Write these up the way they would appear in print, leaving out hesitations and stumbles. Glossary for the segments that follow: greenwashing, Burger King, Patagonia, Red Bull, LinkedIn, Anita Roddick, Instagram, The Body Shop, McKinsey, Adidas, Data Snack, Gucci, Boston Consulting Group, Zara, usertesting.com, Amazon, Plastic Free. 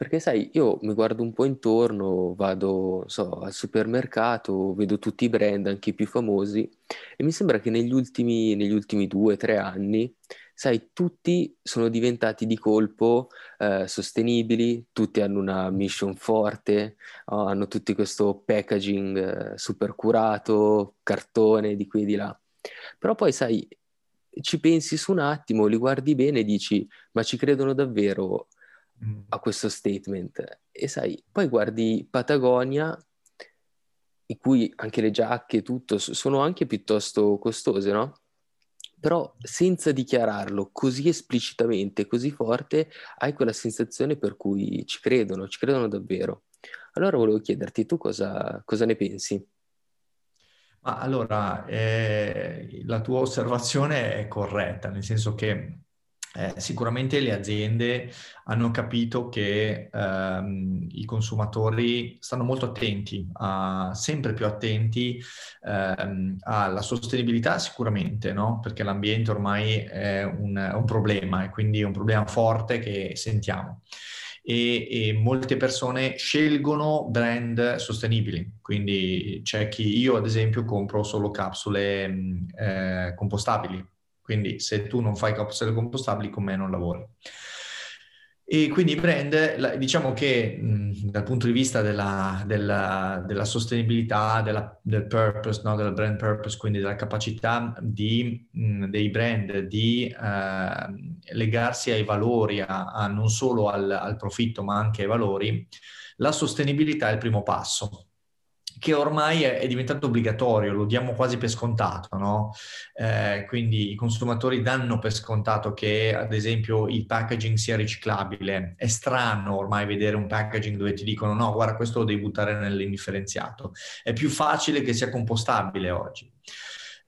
Perché sai, io mi guardo un po' intorno, vado, non so, al supermercato, vedo tutti i brand, anche i più famosi, e mi sembra che negli ultimi 2 o 3 anni, sai, tutti sono diventati di colpo sostenibili, tutti hanno una mission forte, hanno tutti questo packaging super curato, cartone di qui e di là. Però poi, sai, ci pensi su un attimo, li guardi bene e dici, ma ci credono davvero a questo statement? E sai, poi guardi Patagonia, in cui anche le giacche e tutto sono anche piuttosto costose, no? Però senza dichiararlo così esplicitamente, così forte, hai quella sensazione per cui ci credono davvero. Allora volevo chiederti, tu cosa ne pensi? Ma allora, la tua osservazione è corretta, nel senso che sicuramente le aziende hanno capito che i consumatori stanno molto attenti, sempre più attenti alla sostenibilità sicuramente, no? Perché l'ambiente ormai è un problema e quindi è un problema forte che sentiamo. E molte persone scelgono brand sostenibili, quindi c'è chi, io ad esempio, compro solo capsule compostabili. Quindi se tu non fai capsule compostabili, con me non lavori. E quindi i brand, diciamo che dal punto di vista della sostenibilità, del purpose, no? Del brand purpose, quindi della capacità dei brand di legarsi ai valori, non solo al profitto ma anche ai valori, la sostenibilità è il primo passo, che ormai è diventato obbligatorio, lo diamo quasi per scontato, no? Quindi i consumatori danno per scontato che, ad esempio, il packaging sia riciclabile. È strano ormai vedere un packaging dove ti dicono no, guarda, questo lo devi buttare nell'indifferenziato. È più facile che sia compostabile oggi.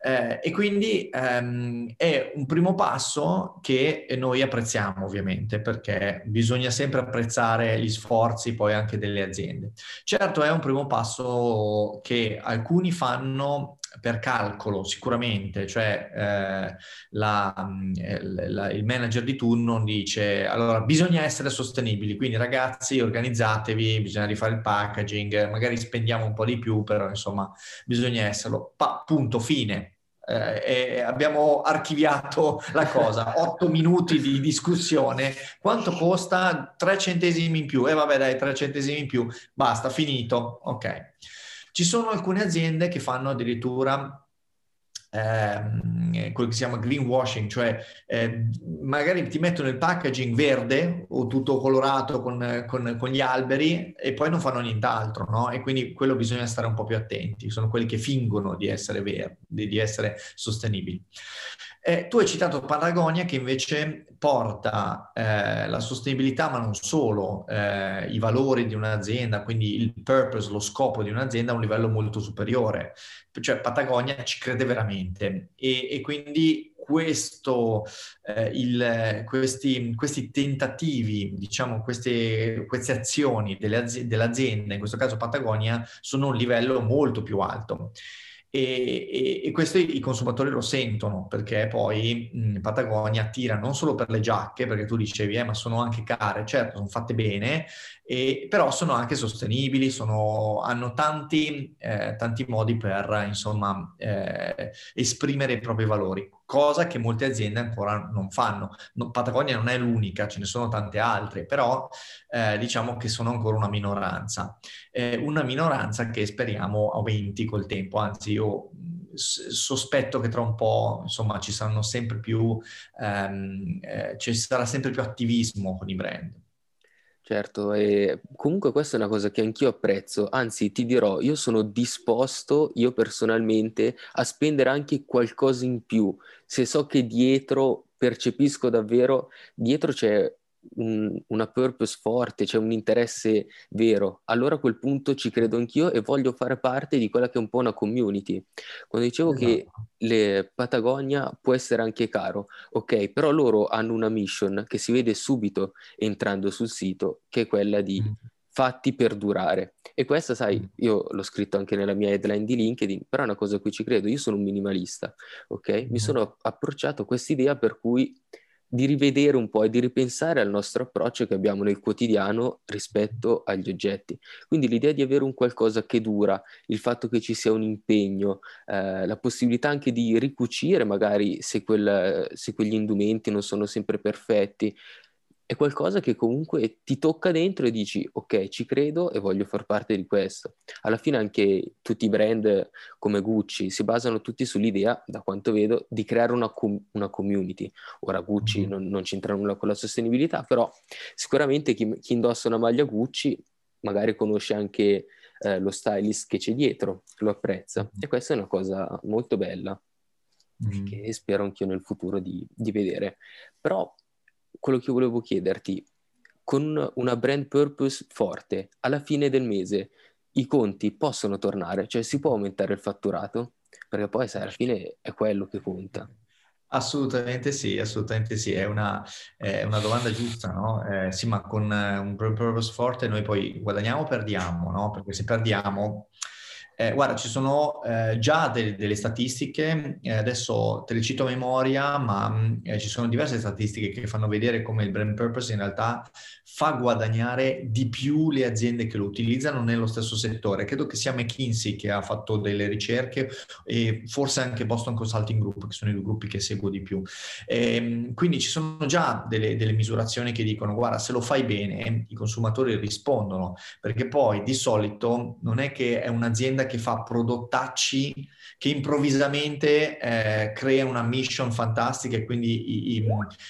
E quindi è un primo passo che noi apprezziamo ovviamente, perché bisogna sempre apprezzare gli sforzi poi anche delle aziende. Certo, è un primo passo che alcuni fanno per calcolo sicuramente, cioè il manager di turno dice allora bisogna essere sostenibili, quindi ragazzi organizzatevi, bisogna rifare il packaging, magari spendiamo un po' di più, però insomma bisogna esserlo, punto, fine. E abbiamo archiviato la cosa, 8 minuti di discussione, quanto costa? 3 centesimi in più, e vabbè dai, 3 centesimi in più, basta, finito, ok. Ci sono alcune aziende che fanno addirittura quello che si chiama greenwashing, cioè magari ti mettono il packaging verde o tutto colorato con gli alberi e poi non fanno nient'altro, no? E quindi quello bisogna stare un po' più attenti, sono quelli che fingono di essere verdi, di essere sostenibili. Tu hai citato Patagonia, che invece porta la sostenibilità, ma non solo, i valori di un'azienda, quindi il purpose, lo scopo di un'azienda, a un livello molto superiore. Cioè Patagonia ci crede veramente e quindi questi tentativi, diciamo queste azioni dell'azienda, in questo caso Patagonia, sono a un livello molto più alto. E questo i consumatori lo sentono, perché poi Patagonia attira non solo per le giacche, perché tu dicevi ma sono anche care, certo, sono fatte bene, però sono anche sostenibili, hanno tanti modi per insomma esprimere i propri valori, cosa che molte aziende ancora non fanno. Patagonia non è l'unica, ce ne sono tante altre, però diciamo che sono ancora una minoranza che speriamo aumenti col tempo, anzi io sospetto che tra un po', insomma, ci sarà sempre più attivismo con i brand. Certo, e comunque questa è una cosa che anch'io apprezzo, anzi ti dirò, io sono disposto, io personalmente, a spendere anche qualcosa in più, se so che dietro percepisco davvero, dietro c'è una purpose forte, c'è un interesse vero, allora a quel punto ci credo anch'io e voglio fare parte di quella che è un po' una community. Quando dicevo che Patagonia può essere anche caro, ok, però loro hanno una mission che si vede subito entrando sul sito, che è quella di fatti per durare, e questa, sai, io l'ho scritto anche nella mia headline di LinkedIn, però è una cosa a cui ci credo. Io sono un minimalista, ok? Mi sono approcciato a quest'idea per cui di rivedere un po' e di ripensare al nostro approccio che abbiamo nel quotidiano rispetto agli oggetti. Quindi l'idea di avere un qualcosa che dura, il fatto che ci sia un impegno, la possibilità anche di ricucire magari se quegli indumenti non sono sempre perfetti, è qualcosa che comunque ti tocca dentro e dici ok, ci credo e voglio far parte di questo. Alla fine anche tutti i brand come Gucci si basano tutti sull'idea, da quanto vedo, di creare una community. Ora Gucci non c'entra nulla con la sostenibilità, però sicuramente chi indossa una maglia Gucci magari conosce anche lo stylist che c'è dietro, lo apprezza, e questa è una cosa molto bella che spero anch'io nel futuro di vedere. Però quello che volevo chiederti, con una brand purpose forte, alla fine del mese i conti possono tornare? Cioè si può aumentare il fatturato? Perché poi sai, alla fine è quello che conta. Assolutamente sì, è una domanda giusta, no? Sì, ma con un brand purpose forte noi poi guadagniamo o perdiamo, no? Perché se perdiamo... guarda, ci sono già delle statistiche, adesso te le cito a memoria, ma ci sono diverse statistiche che fanno vedere come il brand purpose in realtà fa guadagnare di più le aziende che lo utilizzano nello stesso settore. Credo che sia McKinsey che ha fatto delle ricerche e forse anche Boston Consulting Group, che sono i due gruppi che seguo di più. Quindi ci sono già delle misurazioni che dicono, guarda, se lo fai bene i consumatori rispondono, perché poi di solito non è che è un'azienda che fa prodottacci che improvvisamente crea una mission fantastica e quindi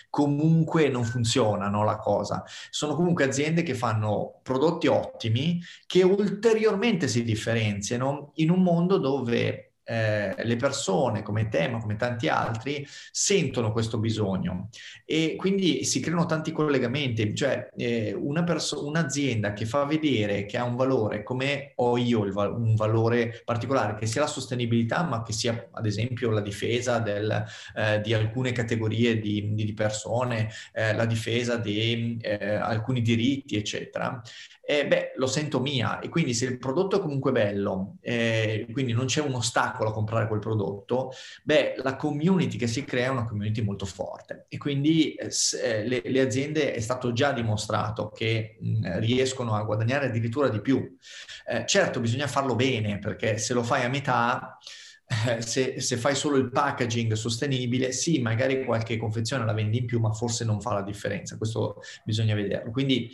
comunque non funziona, no, la cosa. Sono comunque aziende che fanno prodotti ottimi che ulteriormente si differenziano in un mondo dove le persone, come te ma come tanti altri, sentono questo bisogno e quindi si creano tanti collegamenti. Cioè un'azienda che fa vedere che ha un valore, come ho io un valore particolare, che sia la sostenibilità ma che sia ad esempio la difesa di alcune categorie di persone, la difesa di alcuni diritti eccetera, lo sento mia. E quindi se il prodotto è comunque bello, quindi non c'è un ostacolo a comprare quel prodotto, la community che si crea è una community molto forte e quindi le aziende, è stato già dimostrato che riescono a guadagnare addirittura di più. Certo, bisogna farlo bene, perché se lo fai a metà, se fai solo il packaging sostenibile, sì, magari qualche confezione la vendi in più, ma forse non fa la differenza. Questo bisogna vederlo. Quindi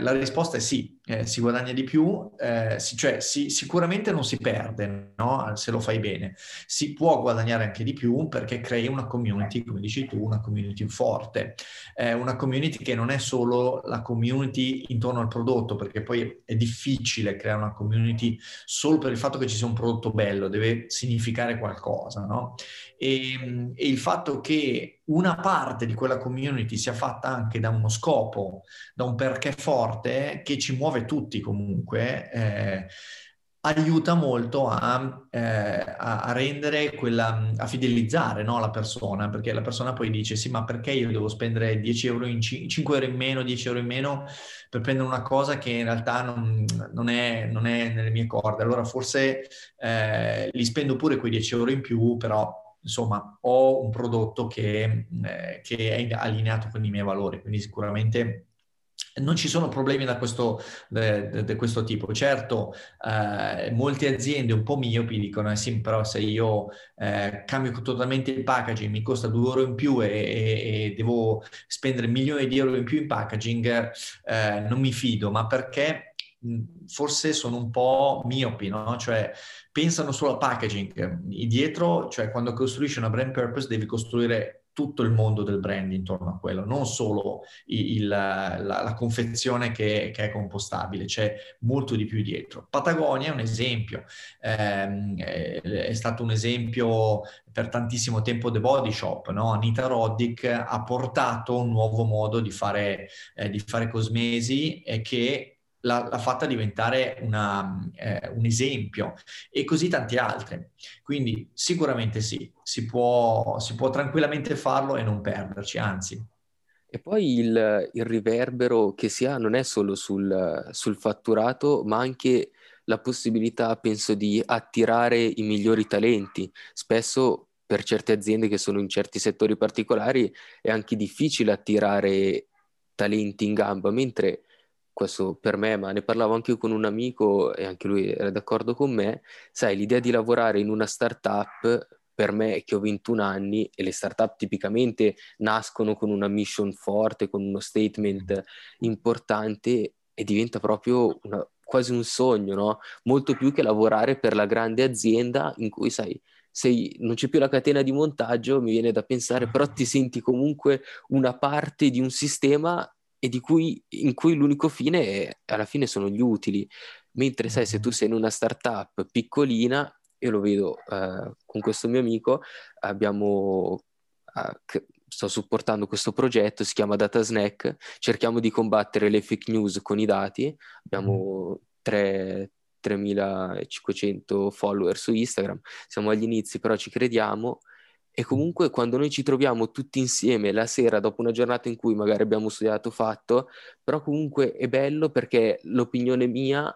la risposta è sì, si guadagna di più, sicuramente non si perde, no? Se lo fai bene. Si può guadagnare anche di più perché crei una community, come dici tu, una community forte. Una community che non è solo la community intorno al prodotto, perché poi è difficile creare una community solo per il fatto che ci sia un prodotto bello, deve significare qualcosa, no? E il fatto che una parte di quella community sia fatta anche da uno scopo, da un perché forte che ci muove tutti comunque, aiuta molto a rendere a fidelizzare, no, la persona, perché la persona poi dice sì, ma perché io devo spendere 10 euro in meno per prendere una cosa che in realtà non è nelle mie corde. Allora forse li spendo pure quei 10 euro in più, però insomma ho un prodotto che è allineato con i miei valori. Quindi sicuramente non ci sono problemi da questo tipo. Certo, molte aziende un po' miopi dicono sì, però se io cambio totalmente il packaging, mi costa 2 euro in più e devo spendere milioni di euro in più in packaging, non mi fido. Ma perché forse sono un po' miopi, no? Cioè pensano solo al packaging. Dietro, cioè quando costruisci una brand purpose devi costruire tutto il mondo del brand intorno a quello, non solo la confezione che è compostabile, c'è molto di più dietro. Patagonia è un esempio, è stato un esempio per tantissimo tempo The Body Shop, no? Anita Roddick ha portato un nuovo modo di fare cosmesi che l'ha fatta diventare un esempio, e così tanti altri. Quindi sicuramente sì, si può tranquillamente farlo e non perderci, anzi. E poi il riverbero che si ha non è solo sul fatturato, ma anche la possibilità, penso, di attirare i migliori talenti. Spesso per certe aziende che sono in certi settori particolari è anche difficile attirare talenti in gamba, mentre questo per me, ma ne parlavo anche io con un amico e anche lui era d'accordo con me, sai, l'idea di lavorare in una startup, per me che ho 21 anni e le startup tipicamente nascono con una mission forte, con uno statement importante, e diventa proprio quasi un sogno, no? Molto più che lavorare per la grande azienda in cui, sai, non c'è più la catena di montaggio, mi viene da pensare, però ti senti comunque una parte di un sistema e in cui l'unico fine alla fine sono gli utili. Mentre, sai, se tu sei in una startup piccolina, io lo vedo con questo mio amico, sto supportando questo progetto, si chiama Data Snack, cerchiamo di combattere le fake news con i dati, abbiamo 3.500 follower su Instagram, siamo agli inizi però ci crediamo, e comunque quando noi ci troviamo tutti insieme la sera dopo una giornata in cui magari abbiamo studiato, fatto, però comunque è bello perché l'opinione mia,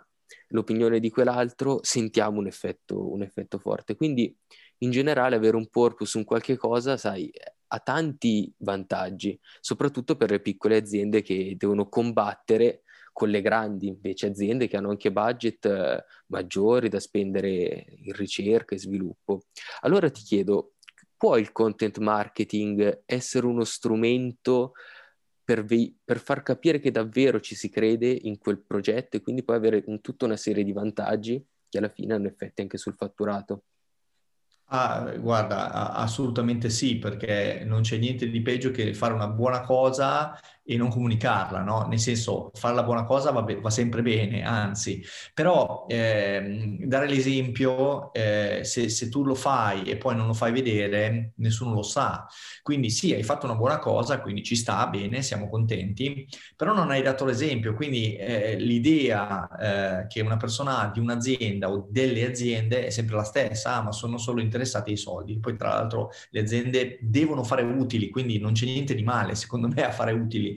l'opinione di quell'altro, sentiamo un effetto forte. Quindi in generale avere un purpose, un qualche cosa, sai, ha tanti vantaggi, soprattutto per le piccole aziende che devono combattere con le grandi invece aziende che hanno anche budget maggiori da spendere in ricerca e sviluppo. Allora ti chiedo, può il content marketing essere uno strumento per far capire che davvero ci si crede in quel progetto e quindi poi avere tutta una serie di vantaggi che alla fine hanno effetti anche sul fatturato? Ah, guarda, assolutamente sì, perché non c'è niente di peggio che fare una buona cosa e non comunicarla, no? Nel senso, fare la buona cosa va sempre bene, anzi, però dare l'esempio, se tu lo fai e poi non lo fai vedere, nessuno lo sa. Quindi sì, hai fatto una buona cosa, quindi ci sta, bene, siamo contenti, però non hai dato l'esempio, quindi l'idea che una persona ha di un'azienda o delle aziende è sempre la stessa, ma sono solo interessati ai soldi. Poi tra l'altro le aziende devono fare utili, quindi non c'è niente di male, secondo me, a fare utili.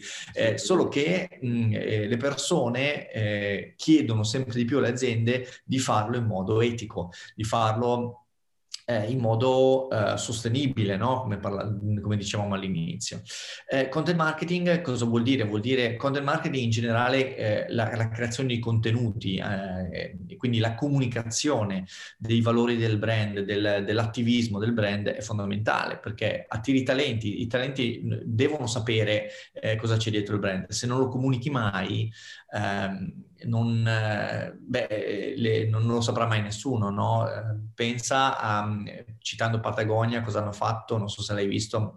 Solo che le persone chiedono sempre di più alle aziende di farlo in modo etico, di farlo in modo sostenibile, no? Come dicevamo all'inizio. Content marketing cosa vuol dire? Vuol dire content marketing in generale la creazione di contenuti, quindi la comunicazione dei valori del brand, dell'attivismo del brand è fondamentale, perché attiri talenti, i talenti devono sapere cosa c'è dietro il brand. Se non lo comunichi mai, non lo saprà mai nessuno, no? Pensa a, citando Patagonia, cosa hanno fatto, non so se l'hai visto,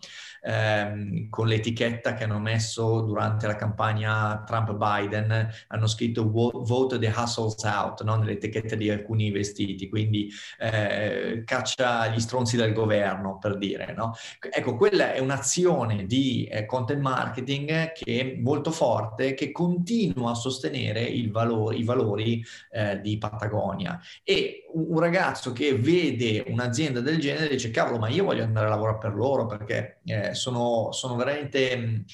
con l'etichetta che hanno messo durante la campagna Trump-Biden, hanno scritto "Vote the hustles out", no? Nell'etichetta di alcuni vestiti, quindi caccia gli stronzi del governo, per dire, no? Ecco, quella è un'azione di content marketing che è molto forte, che continua a sostenere i valori di Patagonia, e un ragazzo che vede un'azienda del genere dice: cavolo, ma io voglio andare a lavorare per loro, perché sono veramente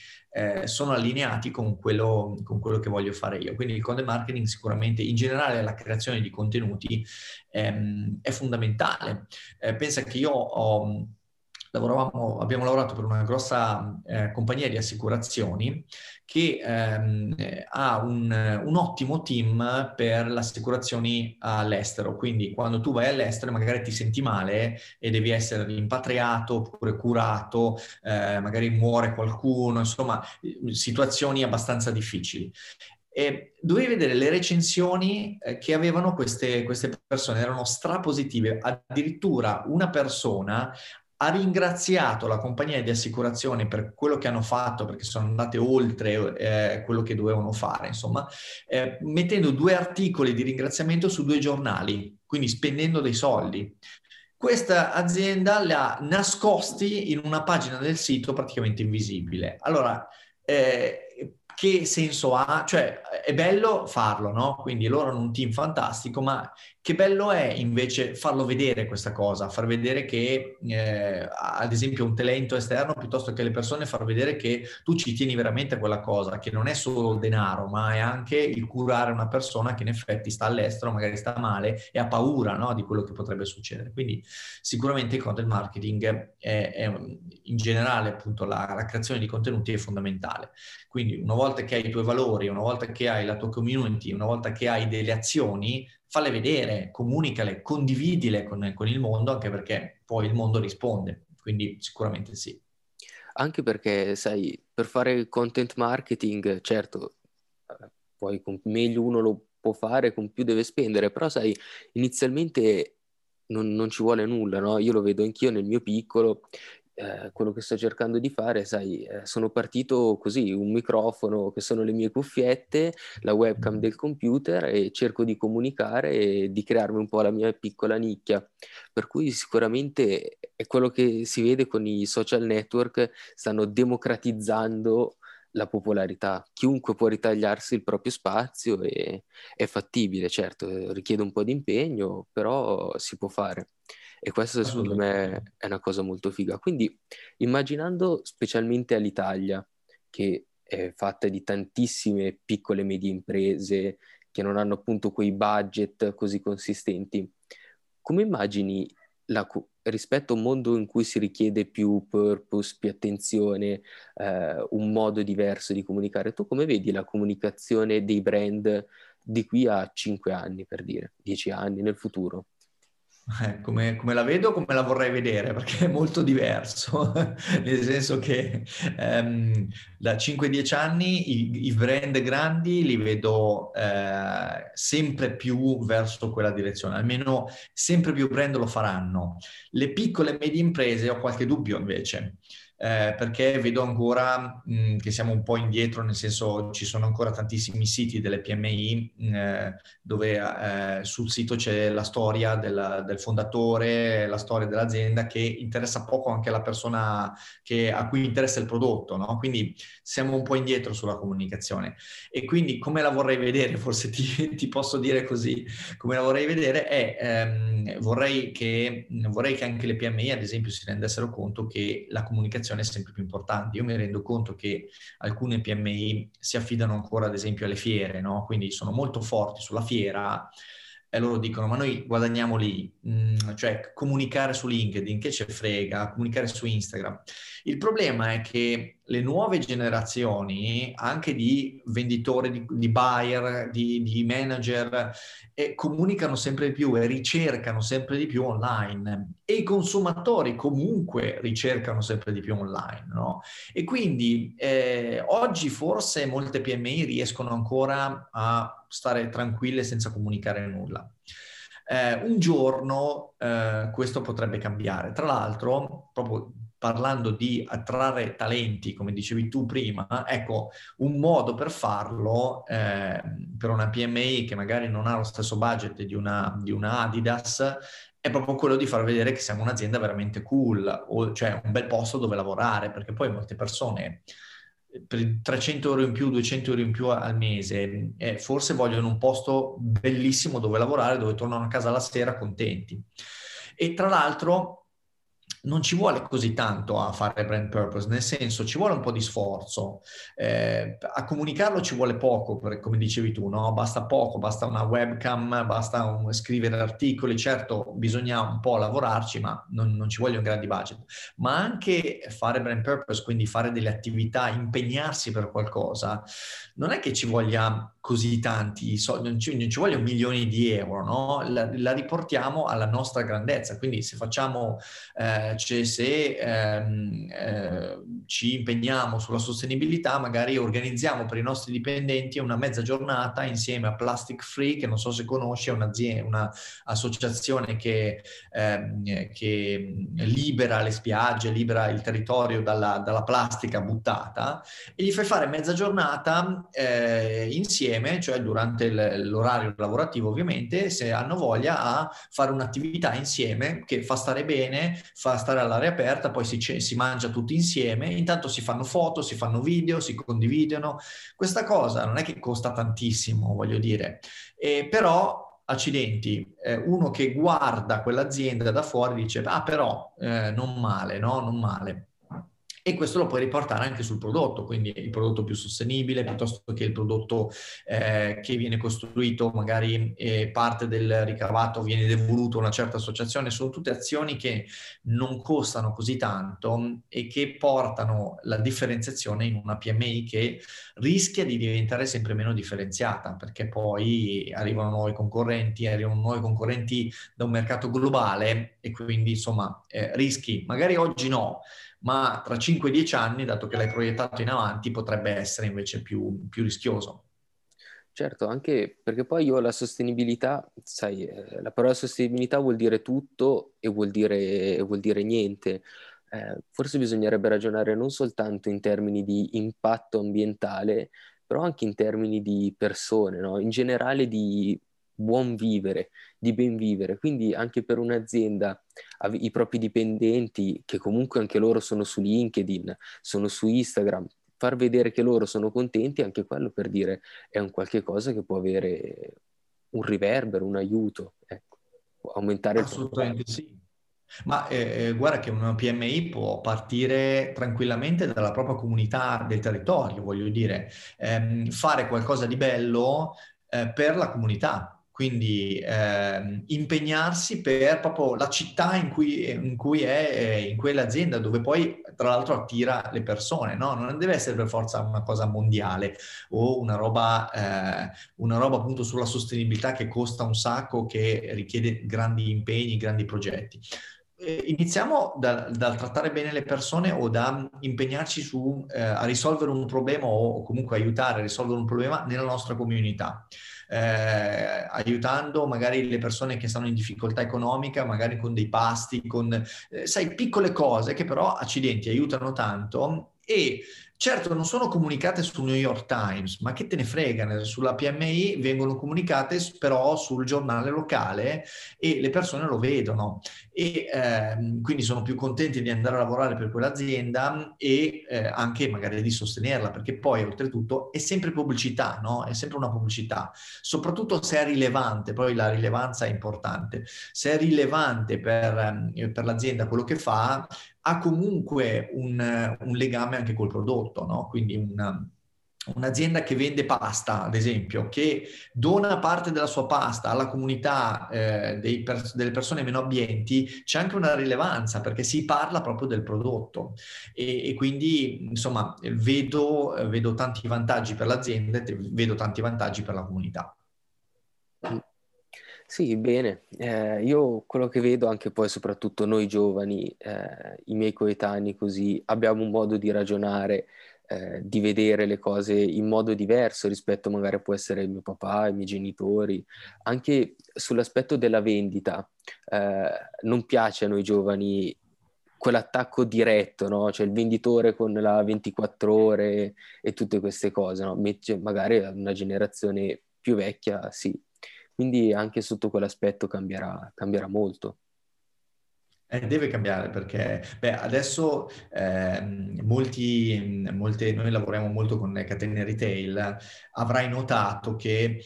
sono allineati con quello che voglio fare io. Quindi il content marketing, sicuramente in generale la creazione di contenuti è fondamentale. Pensa che io abbiamo lavorato per una grossa compagnia di assicurazioni che ha un ottimo team per le assicurazioni all'estero. Quindi quando tu vai all'estero magari ti senti male e devi essere rimpatriato oppure curato, magari muore qualcuno, insomma situazioni abbastanza difficili. E dovevi vedere le recensioni che avevano queste persone, erano strapositive. Addirittura una persona ha ringraziato la compagnia di assicurazione per quello che hanno fatto, perché sono andate oltre quello che dovevano fare, insomma, mettendo 2 articoli di ringraziamento su 2 giornali, quindi spendendo dei soldi. Questa azienda l'ha nascosti in una pagina del sito praticamente invisibile. Allora, che senso ha? Cioè, è bello farlo, no? Quindi loro hanno un team fantastico, ma Che bello è invece farlo vedere questa cosa, far vedere che ad esempio un talento esterno, piuttosto che le persone, far vedere che tu ci tieni veramente a quella cosa, che non è solo denaro, ma è anche il curare una persona che in effetti sta all'estero, magari sta male e ha paura, no, di quello che potrebbe succedere. Quindi sicuramente il content marketing è in generale, appunto, la creazione di contenuti è fondamentale. Quindi una volta che hai i tuoi valori, una volta che hai la tua community, una volta che hai delle azioni, falle vedere, comunicale, condividile con il mondo, anche perché poi il mondo risponde, quindi sicuramente sì. Anche perché, sai, per fare content marketing, certo, poi con meglio uno lo può fare, con più deve spendere, però sai, inizialmente non ci vuole nulla, no? Io lo vedo anch'io nel mio piccolo, quello che sto cercando di fare, sai, sono partito così, un microfono che sono le mie cuffiette, la webcam del computer, e cerco di comunicare e di crearmi un po' la mia piccola nicchia, per cui sicuramente è quello che si vede con i social network, stanno democratizzando la popolarità, chiunque può ritagliarsi il proprio spazio e è fattibile, certo, richiede un po' di impegno, però si può fare. E questo secondo me è una cosa molto figa. Quindi immaginando specialmente all'Italia, che è fatta di tantissime piccole e medie imprese che non hanno appunto quei budget così consistenti, come immagini rispetto a un mondo in cui si richiede più purpose, più attenzione, un modo diverso di comunicare, tu come vedi la comunicazione dei brand di qui a 5 anni, per dire, 10 anni nel futuro? Come la vedo, come la vorrei vedere, perché è molto diverso, nel senso che da 5-10 anni i brand grandi li vedo sempre più verso quella direzione, almeno sempre più brand lo faranno. Le piccole e medie imprese ho qualche dubbio invece, perché vedo ancora che siamo un po' indietro, nel senso ci sono ancora tantissimi siti delle PMI dove sul sito c'è la storia del fondatore, la storia dell'azienda, che interessa poco anche alla persona a cui interessa il prodotto, no? Quindi siamo un po' indietro sulla comunicazione, e quindi come la vorrei vedere, forse ti posso dire così, come la vorrei vedere è vorrei che anche le PMI ad esempio si rendessero conto che la comunicazione è sempre più importante. Io mi rendo conto che alcune PMI si affidano ancora ad esempio alle fiere, no? Quindi sono molto forti sulla fiera e loro dicono: ma noi guadagniamo lì, cioè comunicare su LinkedIn, che ce frega, comunicare su Instagram. Il problema è che le nuove generazioni, anche di venditori, di buyer, di manager, comunicano sempre di più e ricercano sempre di più online, e i consumatori comunque ricercano sempre di più online, no? E quindi oggi forse molte PMI riescono ancora a stare tranquille senza comunicare nulla. Un giorno questo potrebbe cambiare. Tra l'altro, proprio parlando di attrarre talenti, come dicevi tu prima, ecco, un modo per farlo per una PMI che magari non ha lo stesso budget di una Adidas è proprio quello di far vedere che siamo un'azienda veramente cool, cioè un bel posto dove lavorare, perché poi molte persone per 300 euro in più, 200 euro in più al mese, forse vogliono un posto bellissimo dove lavorare, dove tornano a casa la sera contenti. E tra l'altro non ci vuole così tanto a fare brand purpose, nel senso ci vuole un po' di sforzo, a comunicarlo ci vuole poco, come dicevi tu, no? Basta poco, basta una webcam, basta scrivere articoli, certo bisogna un po' lavorarci, ma non ci vogliono grandi budget. Ma anche fare brand purpose, quindi fare delle attività, impegnarsi per qualcosa, non è che ci voglia così tanti soldi, non ci vogliono milioni di euro, no? La riportiamo alla nostra grandezza, quindi se facciamo... ci impegniamo sulla sostenibilità, magari organizziamo per i nostri dipendenti una mezza giornata insieme a Plastic Free, che non so se conosci, è un'associazione che libera le spiagge, libera il territorio dalla plastica buttata, e gli fai fare mezza giornata insieme, cioè durante l'orario lavorativo ovviamente, se hanno voglia, a fare un'attività insieme che fa stare bene, fa stare all'aria aperta, poi si mangia tutti insieme, intanto si fanno foto, si fanno video, si condividono. Questa cosa non è che costa tantissimo, voglio dire, però accidenti, uno che guarda quell'azienda da fuori dice ah però non male, no? Non male. E questo lo puoi riportare anche sul prodotto, quindi il prodotto più sostenibile piuttosto che il prodotto che viene costruito, magari parte del ricavato viene devoluto a una certa associazione. Sono tutte azioni che non costano così tanto e che portano la differenziazione in una PMI che rischia di diventare sempre meno differenziata, perché poi arrivano nuovi concorrenti da un mercato globale e quindi insomma rischi, magari oggi no, ma tra 5-10 anni, dato che l'hai proiettato in avanti, potrebbe essere invece più rischioso. Certo, anche perché poi io la sostenibilità, sai, la parola sostenibilità vuol dire tutto e vuol dire niente. Forse bisognerebbe ragionare non soltanto in termini di impatto ambientale, però anche in termini di persone, no? In generale di buon vivere, di ben vivere, quindi anche per un'azienda i propri dipendenti, che comunque anche loro sono su LinkedIn, sono su Instagram, far vedere che loro sono contenti, anche quello, per dire, è un qualche cosa che può avere un riverbero, un aiuto, ecco, può aumentare. Assolutamente sì. Ma guarda che una PMI può partire tranquillamente dalla propria comunità del territorio, voglio dire, fare qualcosa di bello per la comunità. Quindi impegnarsi per proprio la città in cui è, in quell'azienda, dove poi tra l'altro attira le persone, no? Non deve essere per forza una cosa mondiale o una roba appunto sulla sostenibilità che costa un sacco, che richiede grandi impegni, grandi progetti. Iniziamo dal trattare bene le persone o da impegnarci a risolvere un problema o comunque aiutare a risolvere un problema nella nostra comunità, aiutando magari le persone che stanno in difficoltà economica, magari con dei pasti, con sai, piccole cose che però, accidenti, aiutano tanto. E certo non sono comunicate sul New York Times, ma che te ne frega, sulla PMI vengono comunicate però sul giornale locale e le persone lo vedono e quindi sono più contenti di andare a lavorare per quell'azienda e anche magari di sostenerla, perché poi oltretutto è sempre pubblicità, no? È sempre una pubblicità, soprattutto se è rilevante, poi la rilevanza è importante. Se è rilevante per l'azienda quello che fa, ha comunque un legame anche col prodotto, no? Quindi un'azienda che vende pasta, ad esempio, che dona parte della sua pasta alla comunità delle persone meno abbienti, c'è anche una rilevanza, perché si parla proprio del prodotto e quindi insomma vedo tanti vantaggi per l'azienda e vedo tanti vantaggi per la comunità. Sì, bene. Io quello che vedo anche poi, soprattutto noi giovani, i miei coetanei così, abbiamo un modo di ragionare, di vedere le cose in modo diverso rispetto magari può essere mio papà, i miei genitori, anche sull'aspetto della vendita. Non piace a noi giovani quell'attacco diretto, no? Cioè il venditore con la 24 ore e tutte queste cose, no? Magari una generazione più vecchia, sì. Quindi anche sotto quell'aspetto cambierà molto. Deve cambiare perché adesso noi lavoriamo molto con le catene retail, avrai notato che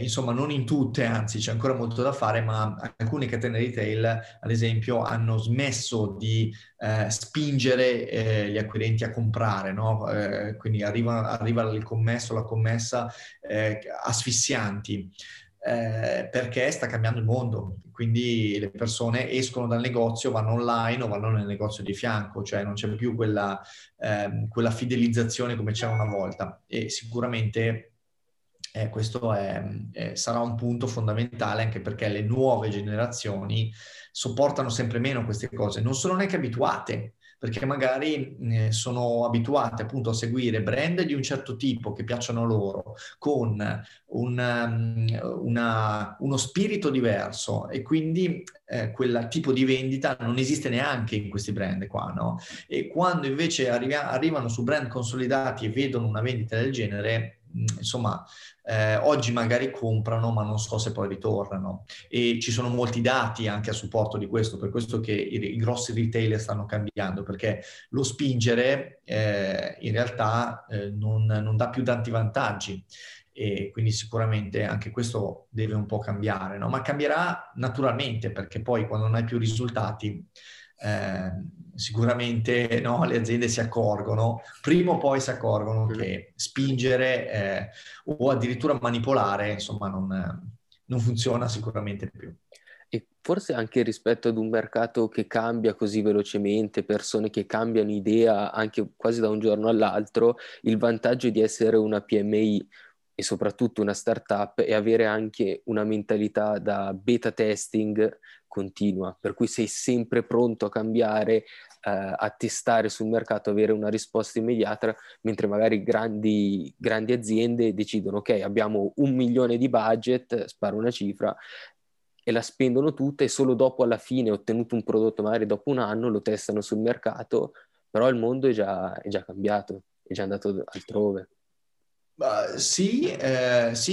insomma non in tutte, anzi c'è ancora molto da fare, ma alcune catene retail ad esempio hanno smesso di spingere gli acquirenti a comprare, no? Quindi arriva il commesso, la commessa asfissianti. Perché sta cambiando il mondo, quindi le persone escono dal negozio, vanno online o vanno nel negozio di fianco, cioè non c'è più quella fidelizzazione come c'era una volta, e sicuramente questo sarà un punto fondamentale, anche perché le nuove generazioni sopportano sempre meno queste cose, non sono neanche abituate, perché magari sono abituate appunto a seguire brand di un certo tipo che piacciono loro, con uno spirito diverso, e quindi quel tipo di vendita non esiste neanche in questi brand qua, no? E quando invece arrivano su brand consolidati e vedono una vendita del genere, insomma, oggi magari comprano, ma non so se poi ritornano, e ci sono molti dati anche a supporto di questo, per questo che i grossi retailer stanno cambiando, perché lo spingere in realtà non dà più tanti vantaggi e quindi sicuramente anche questo deve un po' cambiare, no? Ma cambierà naturalmente, perché poi quando non hai più risultati sicuramente, no, le aziende si accorgono, prima o poi si accorgono che spingere o addirittura manipolare, insomma, non funziona sicuramente più. E forse anche rispetto ad un mercato che cambia così velocemente, persone che cambiano idea anche quasi da un giorno all'altro, il vantaggio di essere una PMI e soprattutto una startup è avere anche una mentalità da beta testing continua, per cui sei sempre pronto a cambiare, a testare sul mercato, avere una risposta immediata, mentre magari grandi aziende decidono ok, abbiamo 1 milione di budget, sparo una cifra, e la spendono tutta e solo dopo, alla fine, ottenuto un prodotto magari dopo 1 anno, lo testano sul mercato, però il mondo è già cambiato, è già andato altrove. Sì,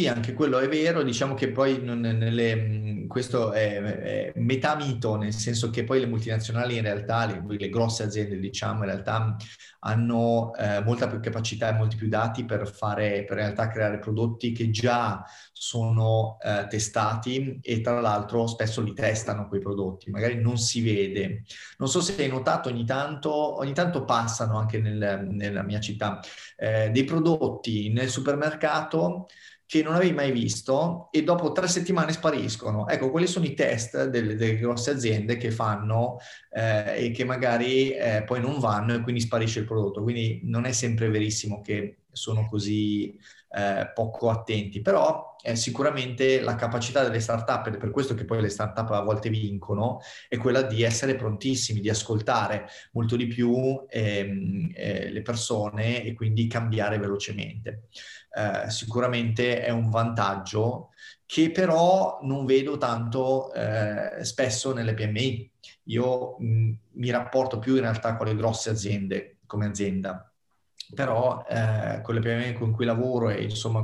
anche quello è vero. Diciamo che poi questo è metà mito, nel senso che poi le multinazionali in realtà, le grosse aziende, diciamo, in realtà hanno molta più capacità e molti più dati per in realtà creare prodotti che già sono testati, e tra l'altro spesso li testano quei prodotti, magari non si vede. Non so se hai notato, ogni tanto passano anche nella mia città dei prodotti nel supermercato che non avevi mai visto e dopo 3 settimane spariscono. Ecco, quelli sono i test delle grosse aziende che fanno e che magari poi non vanno e quindi sparisce il prodotto. Quindi non è sempre verissimo che sono così poco attenti, però sicuramente la capacità delle startup, ed è per questo che poi le startup a volte vincono, è quella di essere prontissimi, di ascoltare molto di più le persone e quindi cambiare velocemente. Sicuramente è un vantaggio che però non vedo tanto spesso nelle PMI. Io mi rapporto più in realtà con le grosse aziende come azienda, però con le PMI con cui lavoro e insomma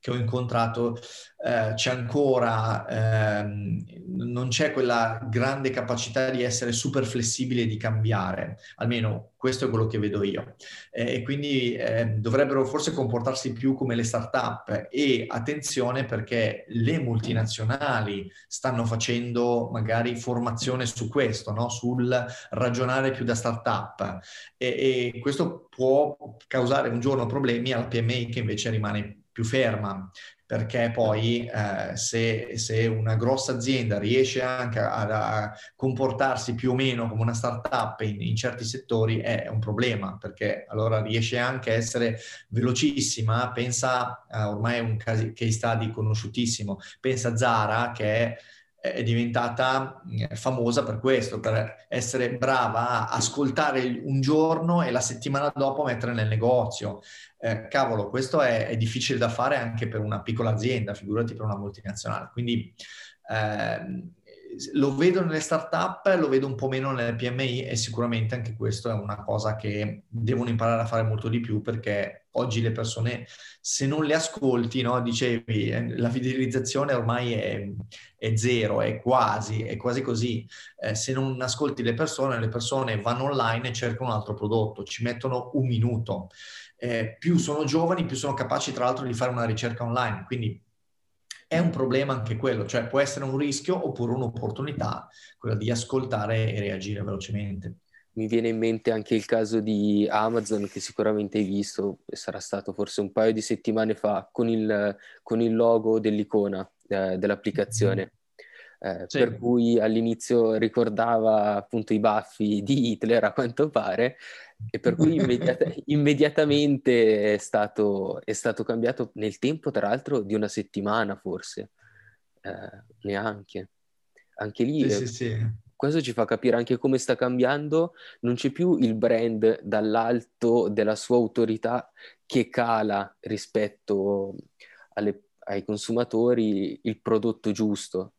che ho incontrato c'è ancora, non c'è quella grande capacità di essere super flessibile e di cambiare, almeno questo è quello che vedo io, e quindi dovrebbero forse comportarsi più come le start-up. E attenzione, perché le multinazionali stanno facendo magari formazione su questo, no? Sul ragionare più da start-up, e questo può causare un giorno problemi alla PMI che invece rimane più ferma, perché poi se una grossa azienda riesce anche a comportarsi più o meno come una startup in certi settori, è un problema, perché allora riesce anche a essere velocissima. Pensa, ormai è un case study conosciutissimo, pensa a Zara, che è diventata famosa per questo, per essere brava a ascoltare un giorno e la settimana dopo mettere nel negozio. Cavolo, questo è difficile da fare anche per una piccola azienda, figurati per una multinazionale. Quindi lo vedo nelle start-up, lo vedo un po' meno nelle PMI, e sicuramente anche questo è una cosa che devono imparare a fare molto di più, perché oggi le persone, se non le ascolti, no, dicevi, la fidelizzazione ormai è zero, è quasi così. Se non ascolti le persone vanno online e cercano un altro prodotto, ci mettono 1 minuto. Più sono giovani, più sono capaci tra l'altro di fare una ricerca online, quindi è un problema anche quello, cioè può essere un rischio oppure un'opportunità, quella di ascoltare e reagire velocemente. Mi viene in mente anche il caso di Amazon, che sicuramente hai visto, sarà stato forse un paio di settimane fa, con il logo dell'icona dell'applicazione. Sì. Per cui all'inizio ricordava appunto i baffi di Hitler, a quanto pare, e per cui immediatamente è stato cambiato nel tempo, tra l'altro di una settimana forse, neanche. Anche lì sì. Questo ci fa capire anche come sta cambiando. Non c'è più il brand dall'alto della sua autorità che cala rispetto ai consumatori il prodotto giusto.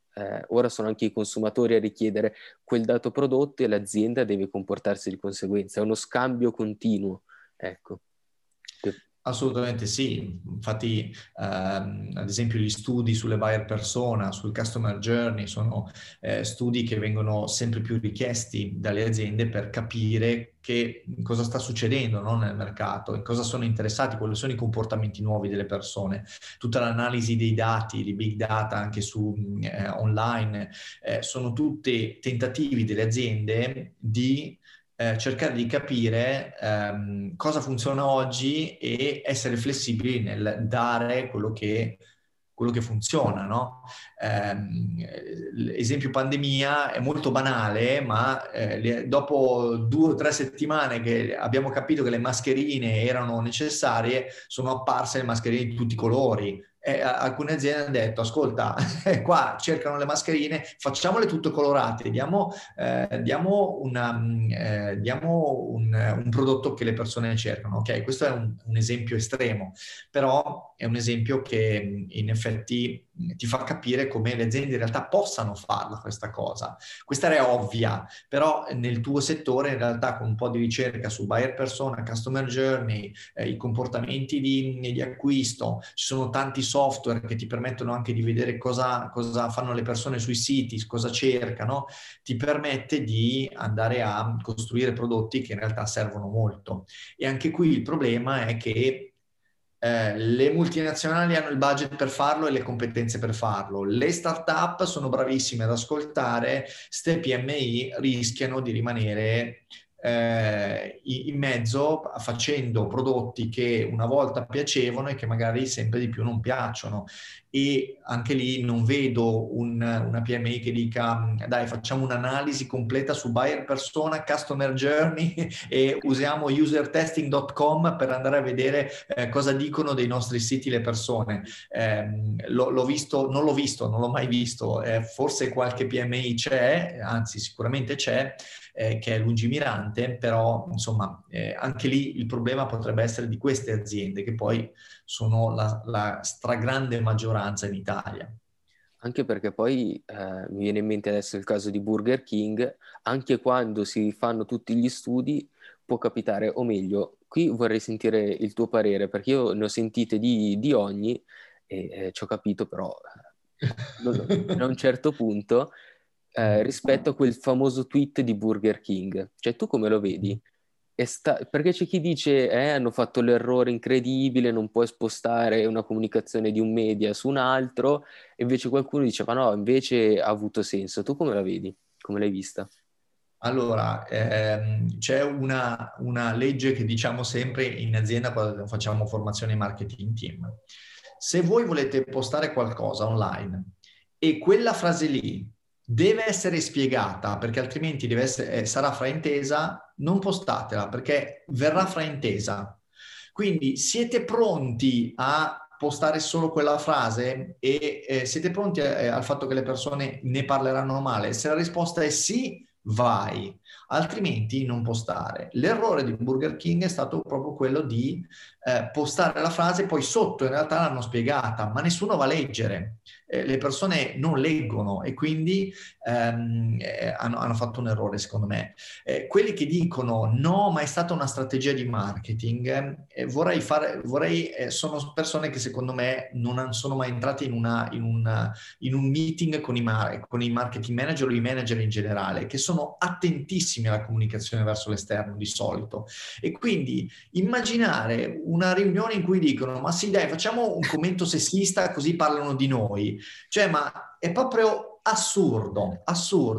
Ora sono anche i consumatori a richiedere quel dato prodotto e l'azienda deve comportarsi di conseguenza. È uno scambio continuo, ecco. Assolutamente sì, infatti ad esempio gli studi sulle buyer persona, sul customer journey sono studi che vengono sempre più richiesti dalle aziende per capire che cosa sta succedendo, no, nel mercato, in cosa sono interessati, quali sono i comportamenti nuovi delle persone. Tutta l'analisi dei dati, di big data anche su online, sono tutti tentativi delle aziende di cercare di capire cosa funziona oggi e essere flessibili nel dare quello che funziona, no? L'esempio pandemia è molto banale, ma dopo 2 o 3 settimane che abbiamo capito che le mascherine erano necessarie, sono apparse le mascherine di tutti i colori. Alcune aziende hanno detto: ascolta, qua cercano le mascherine, facciamole tutte colorate, diamo un prodotto che le persone cercano. Ok, questo è un esempio estremo, però è un esempio che in effetti ti fa capire come le aziende in realtà possano farla questa cosa. Questa è ovvia, però nel tuo settore in realtà con un po' di ricerca su buyer persona, customer journey, i comportamenti di acquisto, ci sono tanti software che ti permettono anche di vedere cosa fanno le persone sui siti, cosa cercano, ti permette di andare a costruire prodotti che in realtà servono molto. E anche qui il problema è che le multinazionali hanno il budget per farlo e le competenze per farlo, le start-up sono bravissime ad ascoltare, ste PMI rischiano di rimanere in mezzo facendo prodotti che una volta piacevano e che magari sempre di più non piacciono. E anche lì non vedo una PMI che dica: dai, facciamo un'analisi completa su buyer persona, customer journey e usiamo usertesting.com per andare a vedere cosa dicono dei nostri siti le persone. Non l'ho mai visto, forse qualche PMI c'è, anzi sicuramente c'è, che è lungimirante, però insomma anche lì il problema potrebbe essere di queste aziende che poi sono la stragrande maggioranza in Italia. Anche perché poi mi viene in mente adesso il caso di Burger King, anche quando si fanno tutti gli studi può capitare, o meglio, qui vorrei sentire il tuo parere, perché io ne ho sentite di ogni e ci ho capito però a un certo punto rispetto a quel famoso tweet di Burger King. Cioè tu come lo vedi? Perché c'è chi dice hanno fatto l'errore incredibile, non puoi spostare una comunicazione di un media su un altro, e invece qualcuno dice ma no, invece ha avuto senso. Tu come la vedi? Come l'hai vista? Allora, c'è una legge che diciamo sempre in azienda quando facciamo formazione marketing team: se voi volete postare qualcosa online e quella frase lì deve essere spiegata, perché altrimenti sarà fraintesa, non postatela, perché verrà fraintesa. Quindi siete pronti a postare solo quella frase e siete pronti al fatto che le persone ne parleranno male? Se la risposta è sì, vai, altrimenti non postare. L'errore di Burger King è stato proprio quello di postare la frase, poi sotto in realtà l'hanno spiegata, ma nessuno va a leggere, le persone non leggono e quindi hanno fatto un errore secondo me. Quelli che dicono no, ma è stata una strategia di marketing, sono persone che secondo me non sono mai entrate in un meeting con i marketing manager o i manager in generale, che sono attentissimi alla comunicazione verso l'esterno di solito, e quindi immaginare una riunione in cui dicono ma sì dai, facciamo un commento sessista così parlano di noi, cioè ma è proprio assurdo,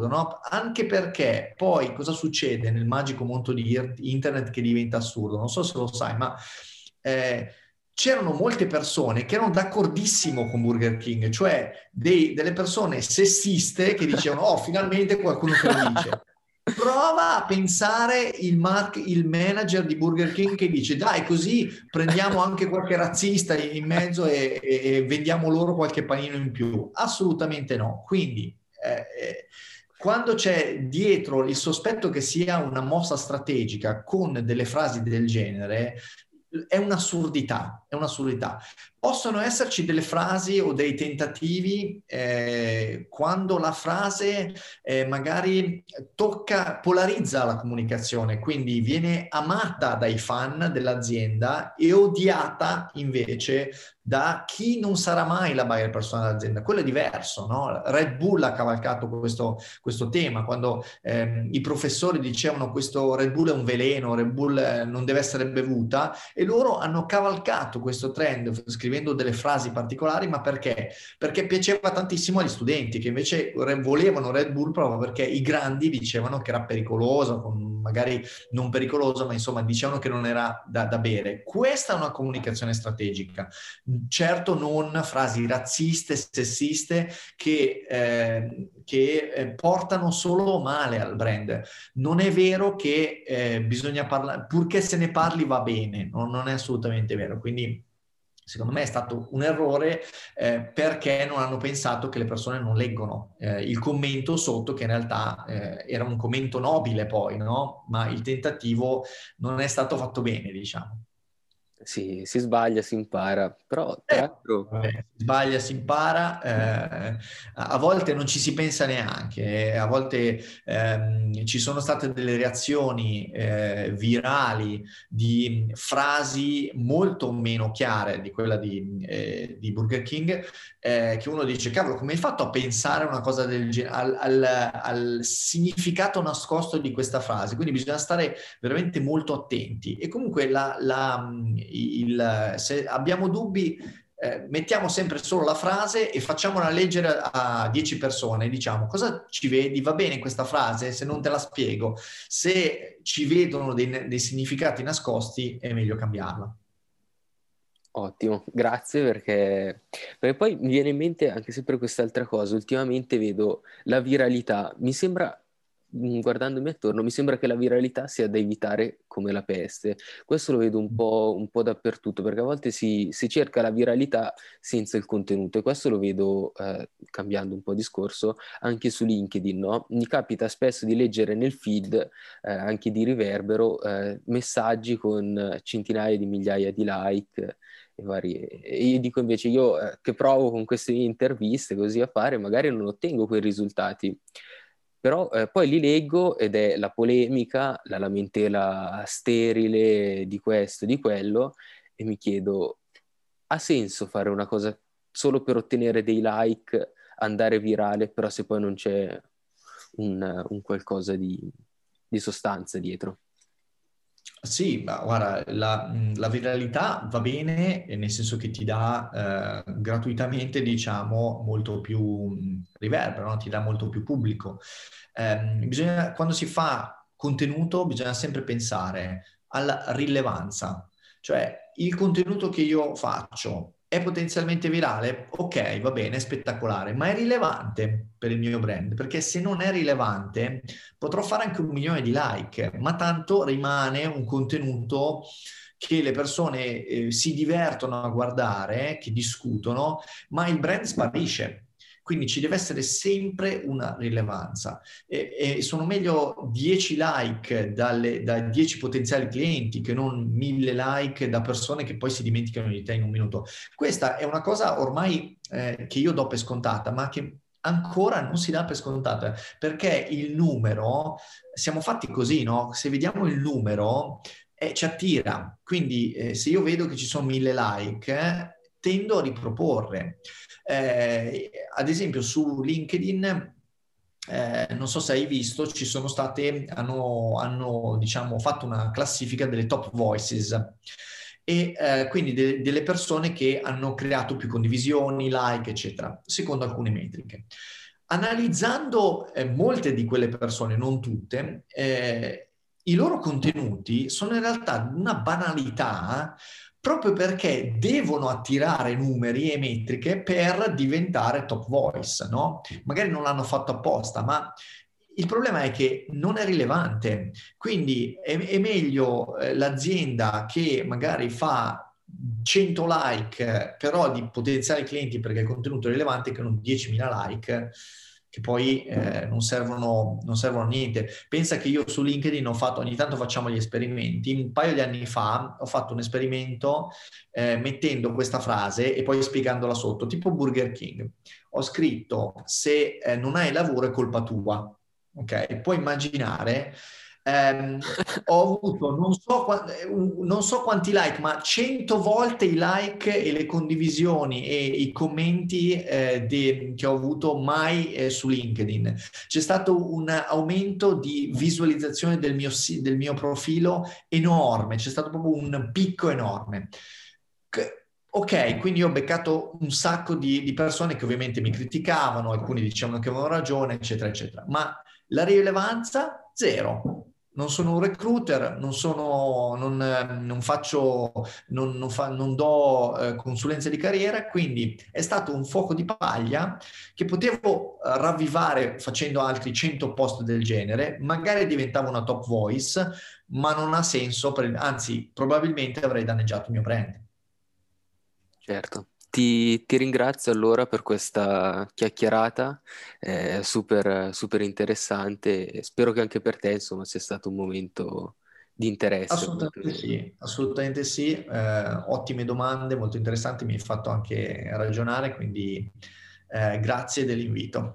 no? Anche perché poi cosa succede nel magico mondo di internet che diventa assurdo? Non so se lo sai, ma c'erano molte persone che erano d'accordissimo con Burger King, cioè delle persone sessiste che dicevano oh, finalmente qualcuno che lo dice. Prova a pensare il manager di Burger King che dice dai, così prendiamo anche qualche razzista in mezzo e vendiamo loro qualche panino in più. Assolutamente no. Quindi quando c'è dietro il sospetto che sia una mossa strategica con delle frasi del genere, è un'assurdità. Possono esserci delle frasi o dei tentativi quando la frase magari polarizza la comunicazione, quindi viene amata dai fan dell'azienda e odiata invece da chi non sarà mai la buyer persona dell'azienda. Quello è diverso, no? Red Bull ha cavalcato questo tema, quando i professori dicevano questo Red Bull è un veleno, Red Bull non deve essere bevuta, e loro hanno cavalcato questo trend scrivendo delle frasi particolari, ma perché? Perché piaceva tantissimo agli studenti, che invece volevano Red Bull proprio perché i grandi dicevano che era pericolosa, magari non pericolosa, ma insomma dicevano che non era da bere. Questa è una comunicazione strategica. Certo non frasi razziste, sessiste, che portano solo male al brand. Non è vero che bisogna parlare, purché se ne parli va bene, non è assolutamente vero. Quindi secondo me è stato un errore perché non hanno pensato che le persone non leggono il commento sotto, che in realtà era un commento nobile poi, no? Ma il tentativo non è stato fatto bene, diciamo. Sì, si sbaglia, si impara, però si sbaglia, si impara, a volte non ci si pensa neanche, a volte ci sono state delle reazioni virali di frasi molto meno chiare di quella di Burger King, che uno dice, cavolo, come hai fatto a pensare una cosa del genere, al significato nascosto di questa frase? Quindi bisogna stare veramente molto attenti, e comunque se abbiamo dubbi mettiamo sempre solo la frase e facciamola leggere a 10 persone, diciamo, cosa ci vedi? Va bene questa frase? Se non te la spiego, se ci vedono dei significati nascosti, è meglio cambiarla. Ottimo, grazie, perché poi mi viene in mente anche sempre quest'altra cosa. Ultimamente vedo la viralità, mi sembra, guardandomi attorno, mi sembra che la viralità sia da evitare come la peste. Questo lo vedo un po' dappertutto, perché a volte si cerca la viralità senza il contenuto, e questo lo vedo, cambiando un po' discorso, anche su LinkedIn, no? Mi capita spesso di leggere nel feed, anche di riverbero, messaggi con centinaia di migliaia di like e varie. E io dico invece, io che provo con queste interviste così a fare, magari non ottengo quei risultati. Però poi li leggo ed è la polemica, la lamentela sterile di questo, di quello, e mi chiedo, ha senso fare una cosa solo per ottenere dei like, andare virale, però se poi non c'è un qualcosa di sostanza dietro? Sì, ma guarda, la viralità va bene, nel senso che ti dà gratuitamente, diciamo, molto più riverbero, no? Ti dà molto più pubblico. Quando si fa contenuto bisogna sempre pensare alla rilevanza, cioè il contenuto che io faccio è potenzialmente virale? Ok, va bene, è spettacolare, ma è rilevante per il mio brand? Perché se non è rilevante potrò fare anche 1 milione di like, ma tanto rimane un contenuto che le persone si divertono a guardare, che discutono, ma il brand sparisce. Quindi ci deve essere sempre una rilevanza, e sono meglio 10 like da 10 potenziali clienti che non 1000 like da persone che poi si dimenticano di te in 1 minuto. Questa è una cosa ormai che io do per scontata, ma che ancora non si dà per scontata, perché il numero, siamo fatti così, no? Se vediamo il numero ci attira, quindi se io vedo che ci sono 1000 like tendo a riproporre. Ad esempio su LinkedIn, non so se hai visto, ci sono state, hanno diciamo fatto una classifica delle top voices, e quindi delle persone che hanno creato più condivisioni, like, eccetera, secondo alcune metriche. Analizzando molte di quelle persone, non tutte, i loro contenuti sono in realtà una banalità, proprio perché devono attirare numeri e metriche per diventare top voice, no? Magari non l'hanno fatto apposta, ma il problema è che non è rilevante. Quindi è meglio l'azienda che magari fa 100 like, però di potenziali clienti perché il contenuto è rilevante, che non 10.000 like che poi non servono a niente. Pensa che io su LinkedIn ho fatto, ogni tanto facciamo gli esperimenti, un paio di anni fa ho fatto un esperimento mettendo questa frase e poi spiegandola sotto, tipo Burger King. Ho scritto: se non hai lavoro è colpa tua, ok? Puoi immaginare, ho avuto non so quanti like, ma 100 volte i like e le condivisioni e i commenti che ho avuto mai su LinkedIn. C'è stato un aumento di visualizzazione del mio profilo enorme, c'è stato proprio un picco enorme. Ok, quindi ho beccato un sacco di persone che ovviamente mi criticavano, alcuni dicevano che avevano ragione, eccetera, eccetera, ma la rilevanza zero. Non sono un recruiter, non do consulenze di carriera, quindi è stato un fuoco di paglia che potevo ravvivare facendo altri 100 post del genere, magari diventavo una top voice, ma non ha senso, anzi probabilmente avrei danneggiato il mio brand. Certo, ti ringrazio allora per questa chiacchierata, super, super interessante. Spero che anche per te, insomma, sia stato un momento di interesse. Assolutamente sì. Ottime domande, molto interessanti, mi hai fatto anche ragionare, quindi grazie dell'invito.